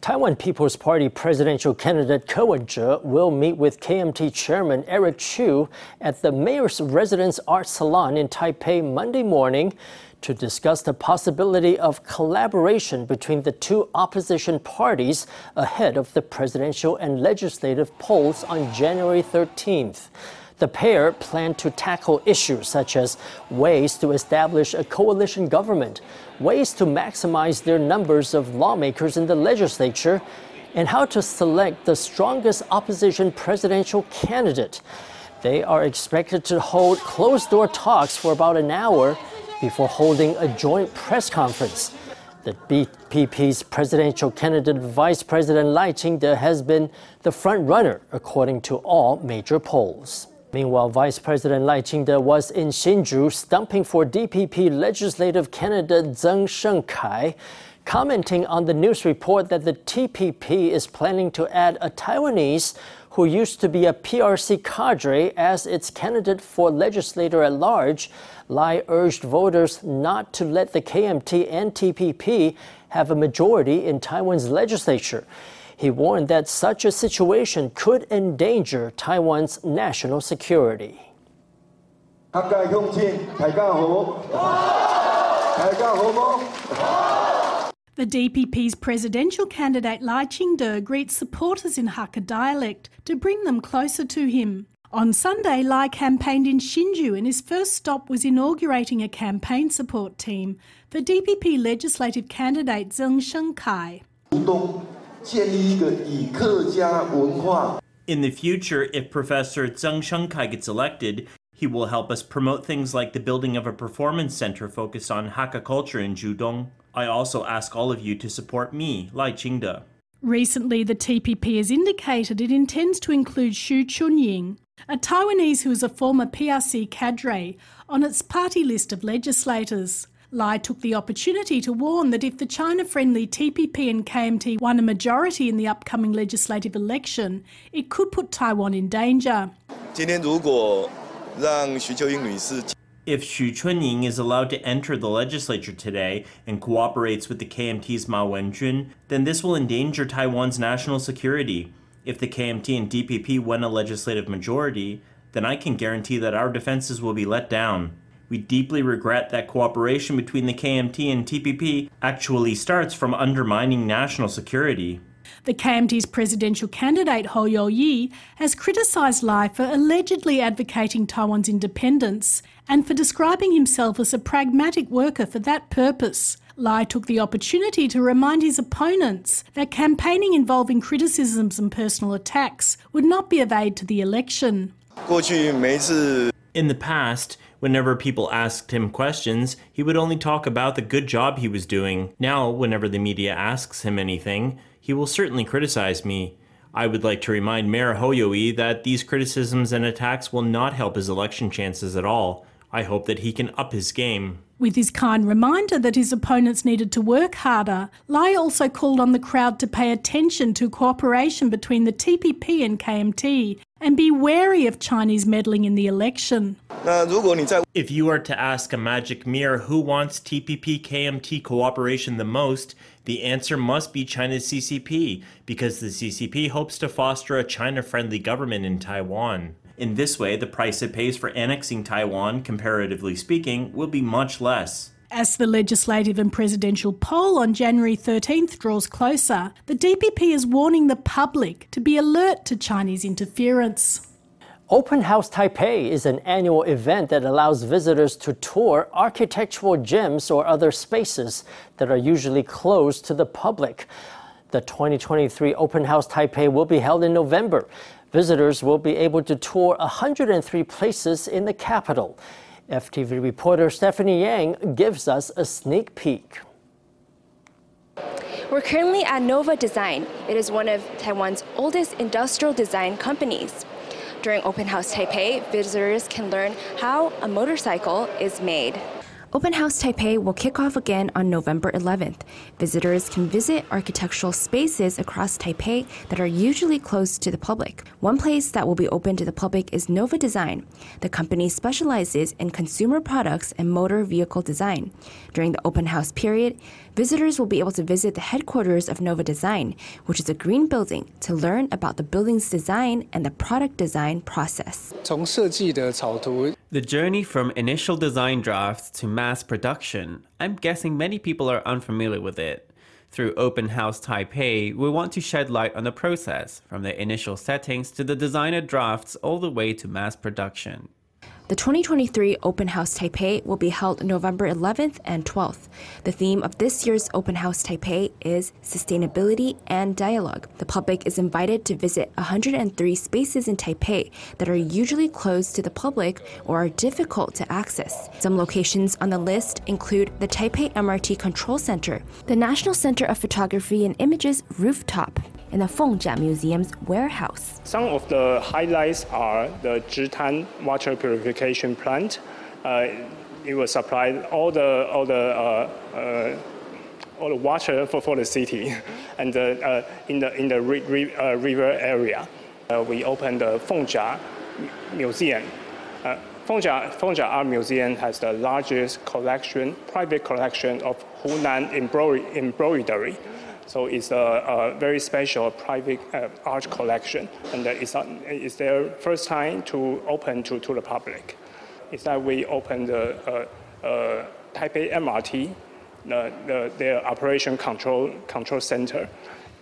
Taiwan People's Party presidential candidate Ko Wen-je will meet with KMT Chairman Eric Chu at the mayor's residence art salon in Taipei Monday morning to discuss the possibility of collaboration between the two opposition parties ahead of the presidential and legislative polls on January 13th. The pair plan to tackle issues such as ways to establish a coalition government, ways to maximize their numbers of lawmakers in the legislature, and how to select the strongest opposition presidential candidate. They are expected to hold closed-door talks for about an hour before holding a joint press conference. The BPP's presidential candidate Vice President Lai Ching-te has been the front-runner, according to all major polls. Meanwhile, Vice President Lai Ching-te was in Hsinchu stumping for DPP legislative candidate Zheng Sheng-kai, commenting on the news report that the TPP is planning to add a Taiwanese who used to be a PRC cadre as its candidate for legislator at large. Lai urged voters not to let the KMT and TPP have a majority in Taiwan's legislature. He warned that such a situation could endanger Taiwan's national security. The DPP's presidential candidate Lai Ching-te greets supporters in Hakka dialect to bring them closer to him. On Sunday, Lai campaigned in Hsinchu and his first stop was inaugurating a campaign support team for DPP legislative candidate Zheng Sheng-kai. In the future, if Professor Zheng Sheng-kai gets elected, he will help us promote things like the building of a performance center focused on Hakka culture in Judong. I also ask all of you to support me, Lai Ching-te. Recently, the TPP has indicated it intends to include Xu Chunying, a Taiwanese who is a former PRC cadre, on its party list of legislators. Lai took the opportunity to warn that if the China-friendly TPP and KMT won a majority in the upcoming legislative election, it could put Taiwan in danger. If Xu Chunying is allowed to enter the legislature today and cooperates with the KMT's Ma Wenjun, then this will endanger Taiwan's national security. If the KMT and DPP win a legislative majority, then I can guarantee that our defenses will be let down. We deeply regret that cooperation between the KMT and TPP actually starts from undermining national security. The KMT's presidential candidate Hou Yu-ih has criticised Lai for allegedly advocating Taiwan's independence and for describing himself as a pragmatic worker for that purpose. Lai took the opportunity to remind his opponents that campaigning involving criticisms and personal attacks would not be of aid to the election. In the past, whenever people asked him questions, he would only talk about the good job he was doing. Now, whenever the media asks him anything, he will certainly criticize me. I would like to remind Mayor Hou Yu-ih that these criticisms and attacks will not help his election chances at all. I hope that he can up his game. With his kind reminder that his opponents needed to work harder, Lai also called on the crowd to pay attention to cooperation between the TPP and KMT and be wary of Chinese meddling in the election. If you are to ask a magic mirror who wants TPP-KMT cooperation the most, the answer must be China's CCP, because the CCP hopes to foster a China-friendly government in Taiwan. In this way, the price it pays for annexing Taiwan, comparatively speaking, will be much less. As the legislative and presidential poll on January 13th draws closer, the DPP is warning the public to be alert to Chinese interference. Open House Taipei is an annual event that allows visitors to tour architectural gems or other spaces that are usually closed to the public. The 2023 Open House Taipei will be held in November. Visitors will be able to tour 103 places in the capital. FTV reporter Stephanie Yang gives us a sneak peek. We're currently at Nova Design. It is one of Taiwan's oldest industrial design companies. During Open House Taipei, visitors can learn how a motorcycle is made. Open House Taipei will kick off again on November 11th. Visitors can visit architectural spaces across Taipei that are usually closed to the public. One place that will be open to the public is Nova Design. The company specializes in consumer products and motor vehicle design. During the open house period, visitors will be able to visit the headquarters of Nova Design, which is a green building, to learn about the building's design and the product design process. The journey from initial design drafts to mass production, I'm guessing many people are unfamiliar with it. Through Open House Taipei, we want to shed light on the process, from the initial settings to the designer drafts all the way to mass production. The 2023 Open House Taipei will be held November 11th and 12th. The theme of this year's Open House Taipei is Sustainability and Dialogue. The public is invited to visit 103 spaces in Taipei that are usually closed to the public or are difficult to access. Some locations on the list include the Taipei MRT Control Center, the National Center of Photography and Images Rooftop, and the Fengjia Museum's warehouse. Some of the highlights are the Zhitan water purification plant. It will supply all the water for the city, and in the river area. We opened the Fengjia Museum. Fengjia Art Museum has the largest private collection of Hunan embroidery. So it's a very special private art collection, and it's their first time to open to the public. It's that we opened the Taipei MRT, their operation control center,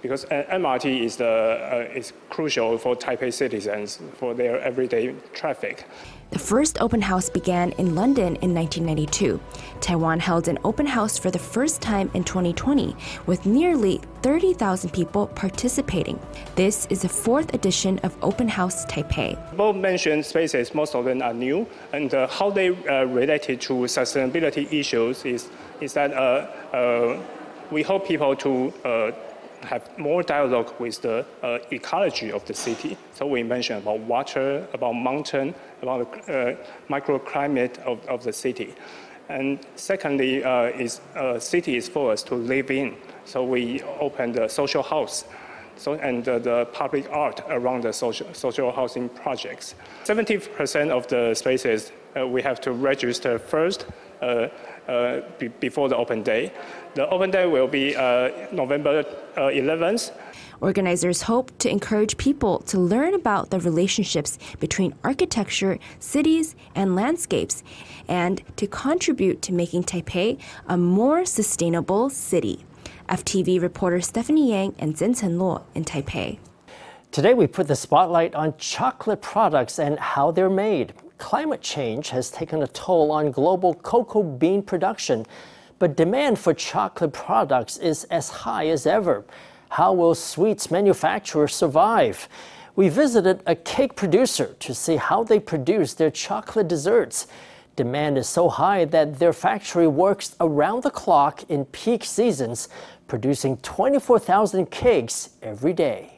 because MRT is crucial for Taipei citizens for their everyday traffic. The first open house began in London in 1992. Taiwan held an open house for the first time in 2020, with nearly 30,000 people participating. This is the fourth edition of Open House Taipei. Both mentioned spaces, most of them are new, and how they related to sustainability issues is that we hope people to have more dialogue with the ecology of the city. So we mentioned about water, about mountain, about the microclimate of the city. And secondly, city is for us to live in. So we opened the social house, and the public art around the social housing projects. 70% of the spaces we have to register first before the open day. The open day will be November 11th. Organizers hope to encourage people to learn about the relationships between architecture, cities, and landscapes, and to contribute to making Taipei a more sustainable city. FTV reporter Stephanie Yang and Zhen Luo in Taipei. Today we put the spotlight on chocolate products and how they're made. Climate change has taken a toll on global cocoa bean production, but demand for chocolate products is as high as ever. How will sweets manufacturers survive? We visited a cake producer to see how they produce their chocolate desserts. Demand is so high that their factory works around the clock in peak seasons, producing 24,000 cakes every day.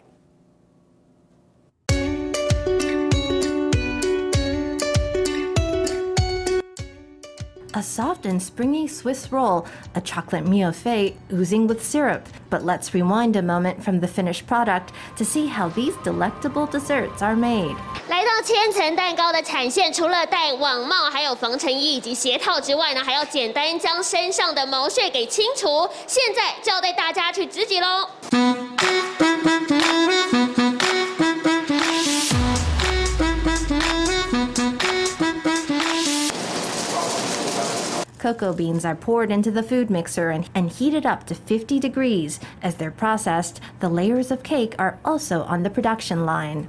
A soft and springy Swiss roll, a chocolate mille-feuille oozing with syrup. But let's rewind a moment from the finished product to see how these delectable desserts are made. 来到千层蛋糕的产线，除了带网帽还有防尘衣以及鞋套之外呢，还要简单将身上的毛屑给清除。现在就要带大家去直击喽。 Cocoa beans are poured into the food mixer and heated up to 50 degrees. As they're processed, the layers of cake are also on the production line.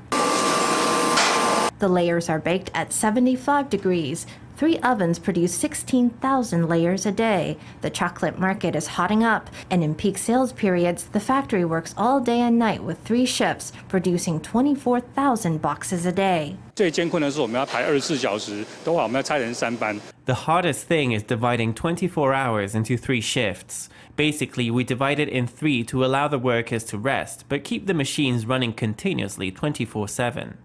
The layers are baked at 75 degrees. Three ovens produce 16,000 layers a day. The chocolate market is hotting up, and in peak sales periods, the factory works all day and night with three shifts, producing 24,000 boxes a day. The hardest thing is dividing 24 hours into three shifts. Basically, we divide it in three to allow the workers to rest, but keep the machines running continuously 24/7.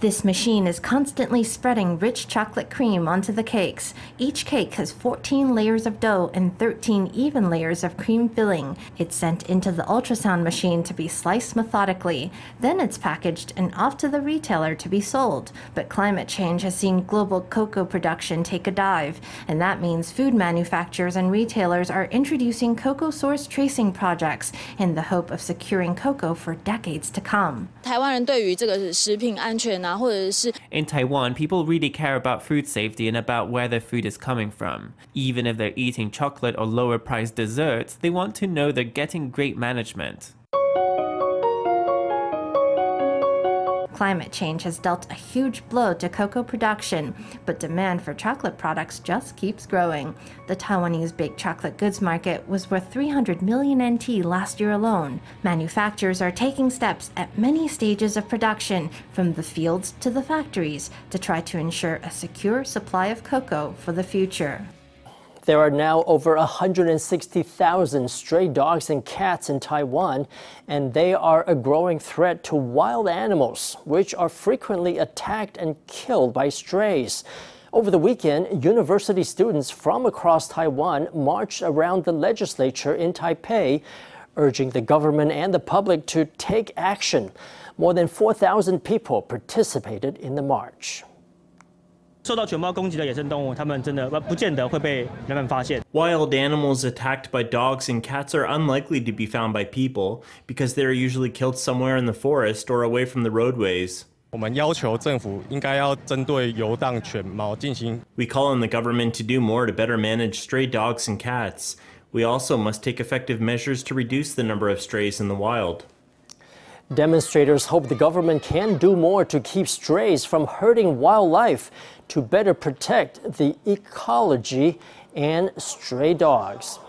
This machine is constantly spreading rich chocolate cream onto the cakes. Each cake has 14 layers of dough and 13 even layers of cream filling. It's sent into the ultrasound machine to be sliced methodically. Then it's packaged and off to the retailer to be sold. But climate change has seen global cocoa production take a dive, and that means food manufacturers and retailers are introducing cocoa source tracing projects in the hope of securing cocoa for decades to come. In Taiwan, people really care about food safety and about where their food is coming from. Even if they're eating chocolate or lower-priced desserts, they want to know they're getting great management. Climate change has dealt a huge blow to cocoa production, but demand for chocolate products just keeps growing. The Taiwanese baked chocolate goods market was worth 300 million NT last year alone. Manufacturers are taking steps at many stages of production, from the fields to the factories, to try to ensure a secure supply of cocoa for the future. There are now over 160,000 stray dogs and cats in Taiwan, and they are a growing threat to wild animals, which are frequently attacked and killed by strays. Over the weekend, university students from across Taiwan marched around the legislature in Taipei, urging the government and the public to take action. More than 4,000 people participated in the march. Wild animals attacked by dogs and cats are unlikely to be found by people because they are usually killed somewhere in the forest or away from the roadways. We call on the government to do more to better manage stray dogs and cats. We also must take effective measures to reduce the number of strays in the wild. Demonstrators hope the government can do more to keep strays from hurting wildlife to better protect the ecology and stray dogs.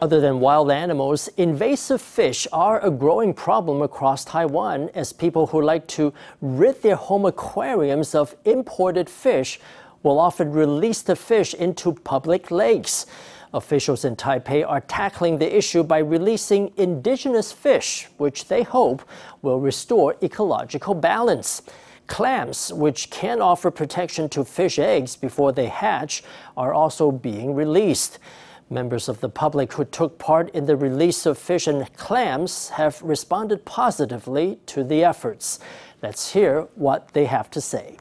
Other than wild animals, invasive fish are a growing problem across Taiwan as people who like to rid their home aquariums of imported fish will often release the fish into public lakes. Officials in Taipei are tackling the issue by releasing indigenous fish, which they hope will restore ecological balance. Clams, which can offer protection to fish eggs before they hatch, are also being released. Members of the public who took part in the release of fish and clams have responded positively to the efforts. Let's hear what they have to say.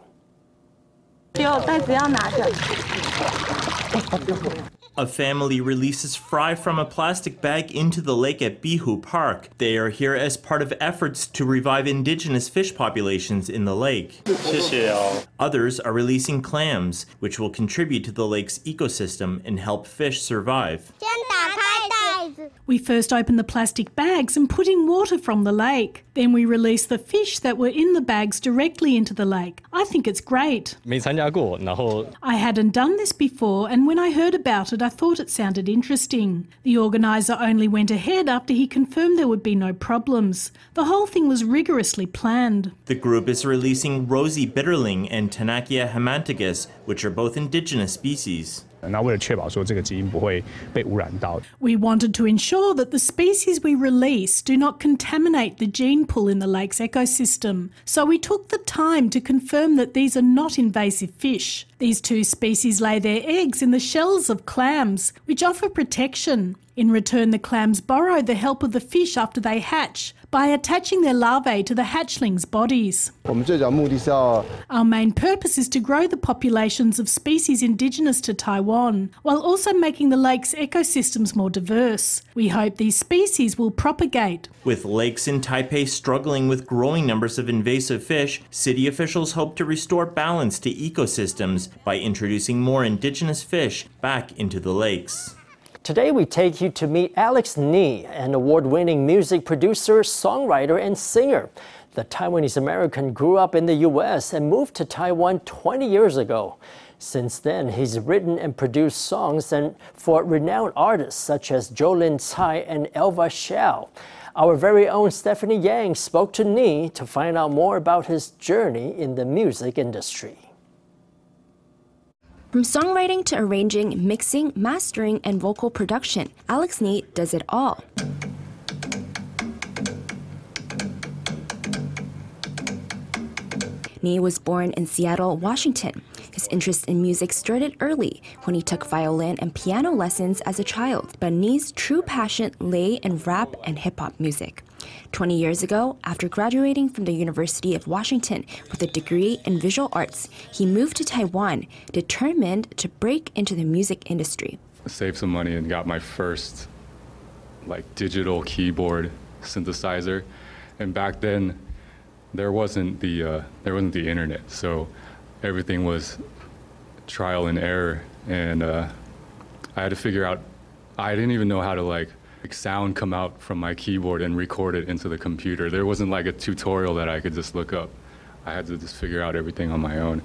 A family releases fry from a plastic bag into the lake at Bihu Park. They are here as part of efforts to revive indigenous fish populations in the lake. Others are releasing clams, which will contribute to the lake's ecosystem and help fish survive. We first open the plastic bags and put in water from the lake. Then we release the fish that were in the bags directly into the lake. I think it's great. I hadn't done this before, and when I heard about it, I thought it sounded interesting. The organiser only went ahead after he confirmed there would be no problems. The whole thing was rigorously planned. The group is releasing rosy bitterling and Tanakia hemantigus, which are both indigenous species. We wanted to ensure that the species we release do not contaminate the gene pool in the lake's ecosystem, so we took the time to confirm that these are not invasive fish. These two species lay their eggs in the shells of clams, which offer protection. In return, the clams borrow the help of the fish after they hatch by attaching their larvae to the hatchlings' bodies. Our main purpose is to grow the populations of species indigenous to Taiwan, while also making the lake's ecosystems more diverse. We hope these species will propagate. With lakes in Taipei struggling with growing numbers of invasive fish, city officials hope to restore balance to ecosystems by introducing more indigenous fish back into the lakes. Today we take you to meet Alex Nie, an award-winning music producer, songwriter, and singer. The Taiwanese-American grew up in the U.S. and moved to Taiwan 20 years ago. Since then, he's written and produced songs and for renowned artists such as Jolin Tsai and Elva Hsiao. Our very own Stephanie Yang spoke to Nie to find out more about his journey in the music industry. From songwriting to arranging, mixing, mastering, and vocal production, Alex Nie does it all. Nie was born in Seattle, Washington. His interest in music started early when he took violin and piano lessons as a child, but Nie's true passion lay in rap and hip-hop music. 20 years ago, after graduating from the University of Washington with a degree in visual arts, he moved to Taiwan, determined to break into the music industry. I saved some money and got my first digital keyboard synthesizer, and back then there wasn't the internet, so everything was trial and error, and I had to figure out. I didn't even know how to sound come out from my keyboard and record it into the computer. There wasn't a tutorial that I could just look up. I had to just figure out everything on my own.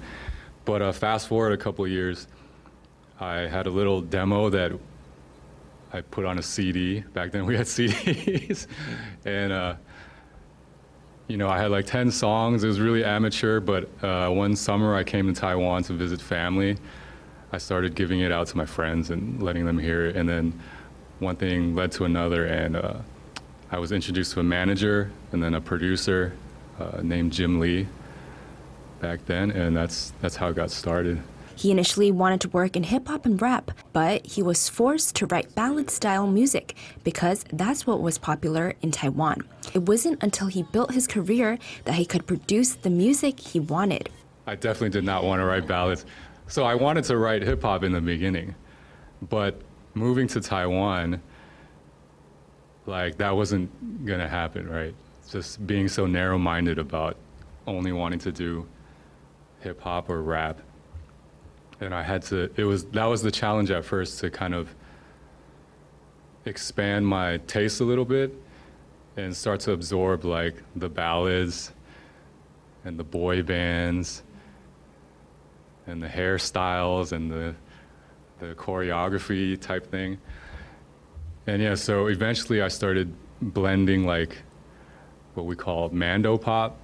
But fast forward a couple of years, I had a little demo that I put on a CD. Back then we had CDs. And I had 10 songs. It was really amateur, but one summer I came to Taiwan to visit family. I started giving it out to my friends and letting them hear it, and then one thing led to another, and I was introduced to a manager and then a producer named Jim Lee back then, and that's how it got started. He initially wanted to work in hip-hop and rap, but he was forced to write ballad-style music because that's what was popular in Taiwan. It wasn't until he built his career that he could produce the music he wanted. I definitely did not want to write ballads. So I wanted to write hip-hop in the beginning, but moving to Taiwan, that wasn't going to happen, right? Just being so narrow-minded about only wanting to do hip-hop or rap. And I had to, that was the challenge at first, to kind of expand my taste a little bit and start to absorb the ballads and the boy bands and the hairstyles and the choreography type thing. And yeah, so eventually I started blending what we call mando pop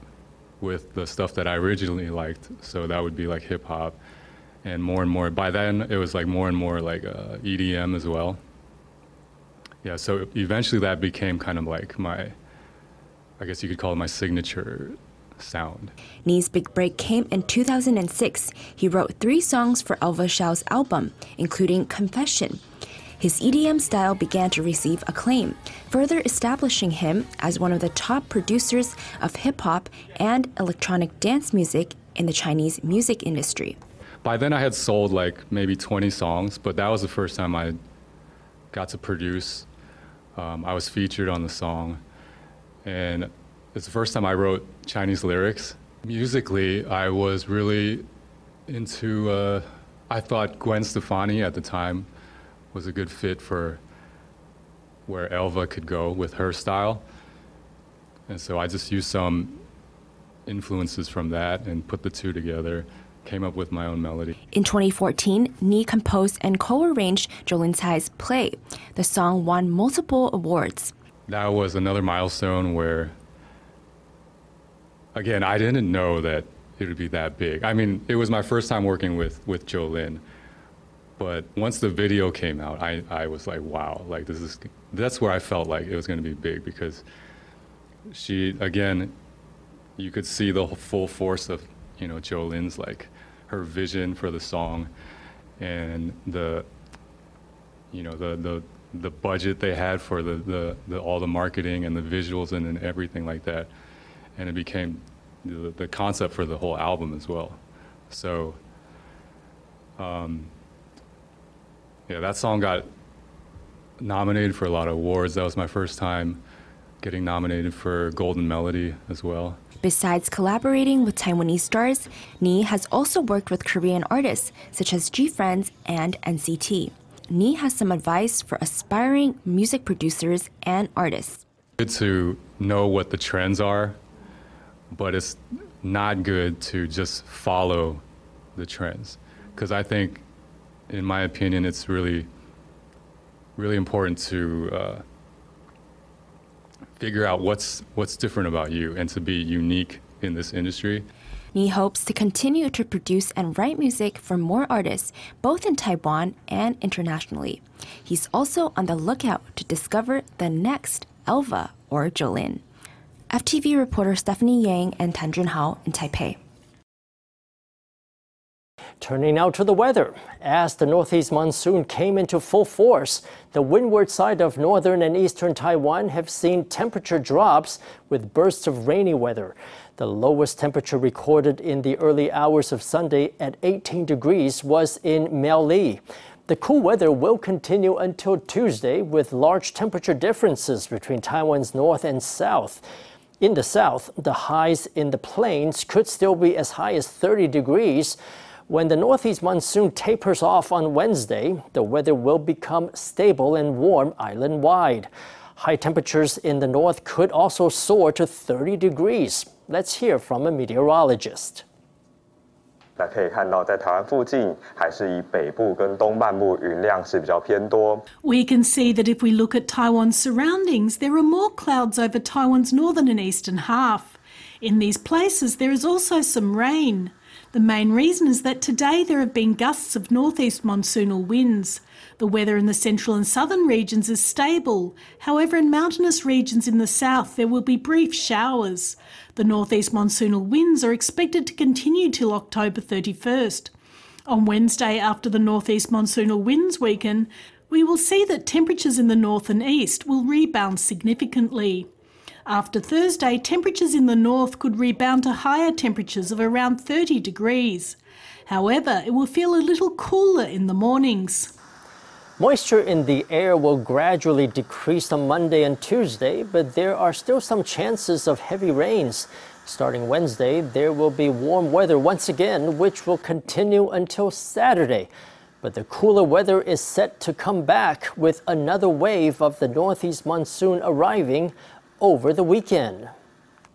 with the stuff that I originally liked. So that would be hip hop and more, by then it was more and more EDM as well. Yeah, so eventually that became kind of my, I guess you could call it my signature sound. Nie's big break came in 2006. He wrote 3 songs for Elvis Shou's album, including Confession. His EDM style began to receive acclaim, further establishing him as one of the top producers of hip-hop and electronic dance music in the Chinese music industry. By then I had sold maybe 20 songs, but that was the first time I got to produce. I was featured on the song, and it's the first time I wrote Chinese lyrics. Musically, I was really into, I thought Gwen Stefani at the time was a good fit for where Elva could go with her style. And so I just used some influences from that and put the two together, came up with my own melody. In 2014, Nie composed and co-arranged Jolin Tsai's Play. The song won multiple awards. That was another milestone where, again, I didn't know that it would be that big. I mean, it was my first time working with Jolin, but once the video came out, I was wow, that's where I felt it was going to be big, because she, again, you could see the full force of, Jolin's, her vision for the song, and the budget they had for the all the marketing and the visuals and everything like that. And it became the concept for the whole album as well. So, yeah, that song got nominated for a lot of awards. That was my first time getting nominated for Golden Melody as well. Besides collaborating with Taiwanese stars, Nie has also worked with Korean artists such as G-Friends and NCT. Nie has some advice for aspiring music producers and artists. Good to know what the trends are, but it's not good to just follow the trends, because I think, in my opinion, it's really, really important to figure out what's different about you and to be unique in this industry. Nie hopes to continue to produce and write music for more artists, both in Taiwan and internationally. He's also on the lookout to discover the next Elva or Jolin. FTV reporter Stephanie Yang and Tan Junhao in Taipei. Turning now to the weather. As the northeast monsoon came into full force, the windward side of northern and eastern Taiwan have seen temperature drops with bursts of rainy weather. The lowest temperature recorded in the early hours of Sunday at 18 degrees was in Miaoli. The cool weather will continue until Tuesday with large temperature differences between Taiwan's north and south. In the south, the highs in the plains could still be as high as 30 degrees. When the northeast monsoon tapers off on Wednesday, the weather will become stable and warm island-wide. High temperatures in the north could also soar to 30 degrees. Let's hear from a meteorologist. 那可以看到在台湾附近还是以北部跟东半部云量是比较偏多。We can see that if we look at Taiwan's surroundings, there are more clouds over Taiwan's northern and eastern half. In these places, there is also some rain. The main reason is that today there have been gusts of northeast monsoonal winds. The weather in the central and southern regions is stable. However, in mountainous regions in the south, there will be brief showers. The northeast monsoonal winds are expected to continue till October 31st. On Wednesday, after the northeast monsoonal winds weaken, we will see that temperatures in the north and east will rebound significantly. After Thursday, temperatures in the north could rebound to higher temperatures of around 30 degrees. However, it will feel a little cooler in the mornings. Moisture in the air will gradually decrease on Monday and Tuesday, but there are still some chances of heavy rains. Starting Wednesday, there will be warm weather once again, which will continue until Saturday. But the cooler weather is set to come back with another wave of the northeast monsoon arriving over the weekend.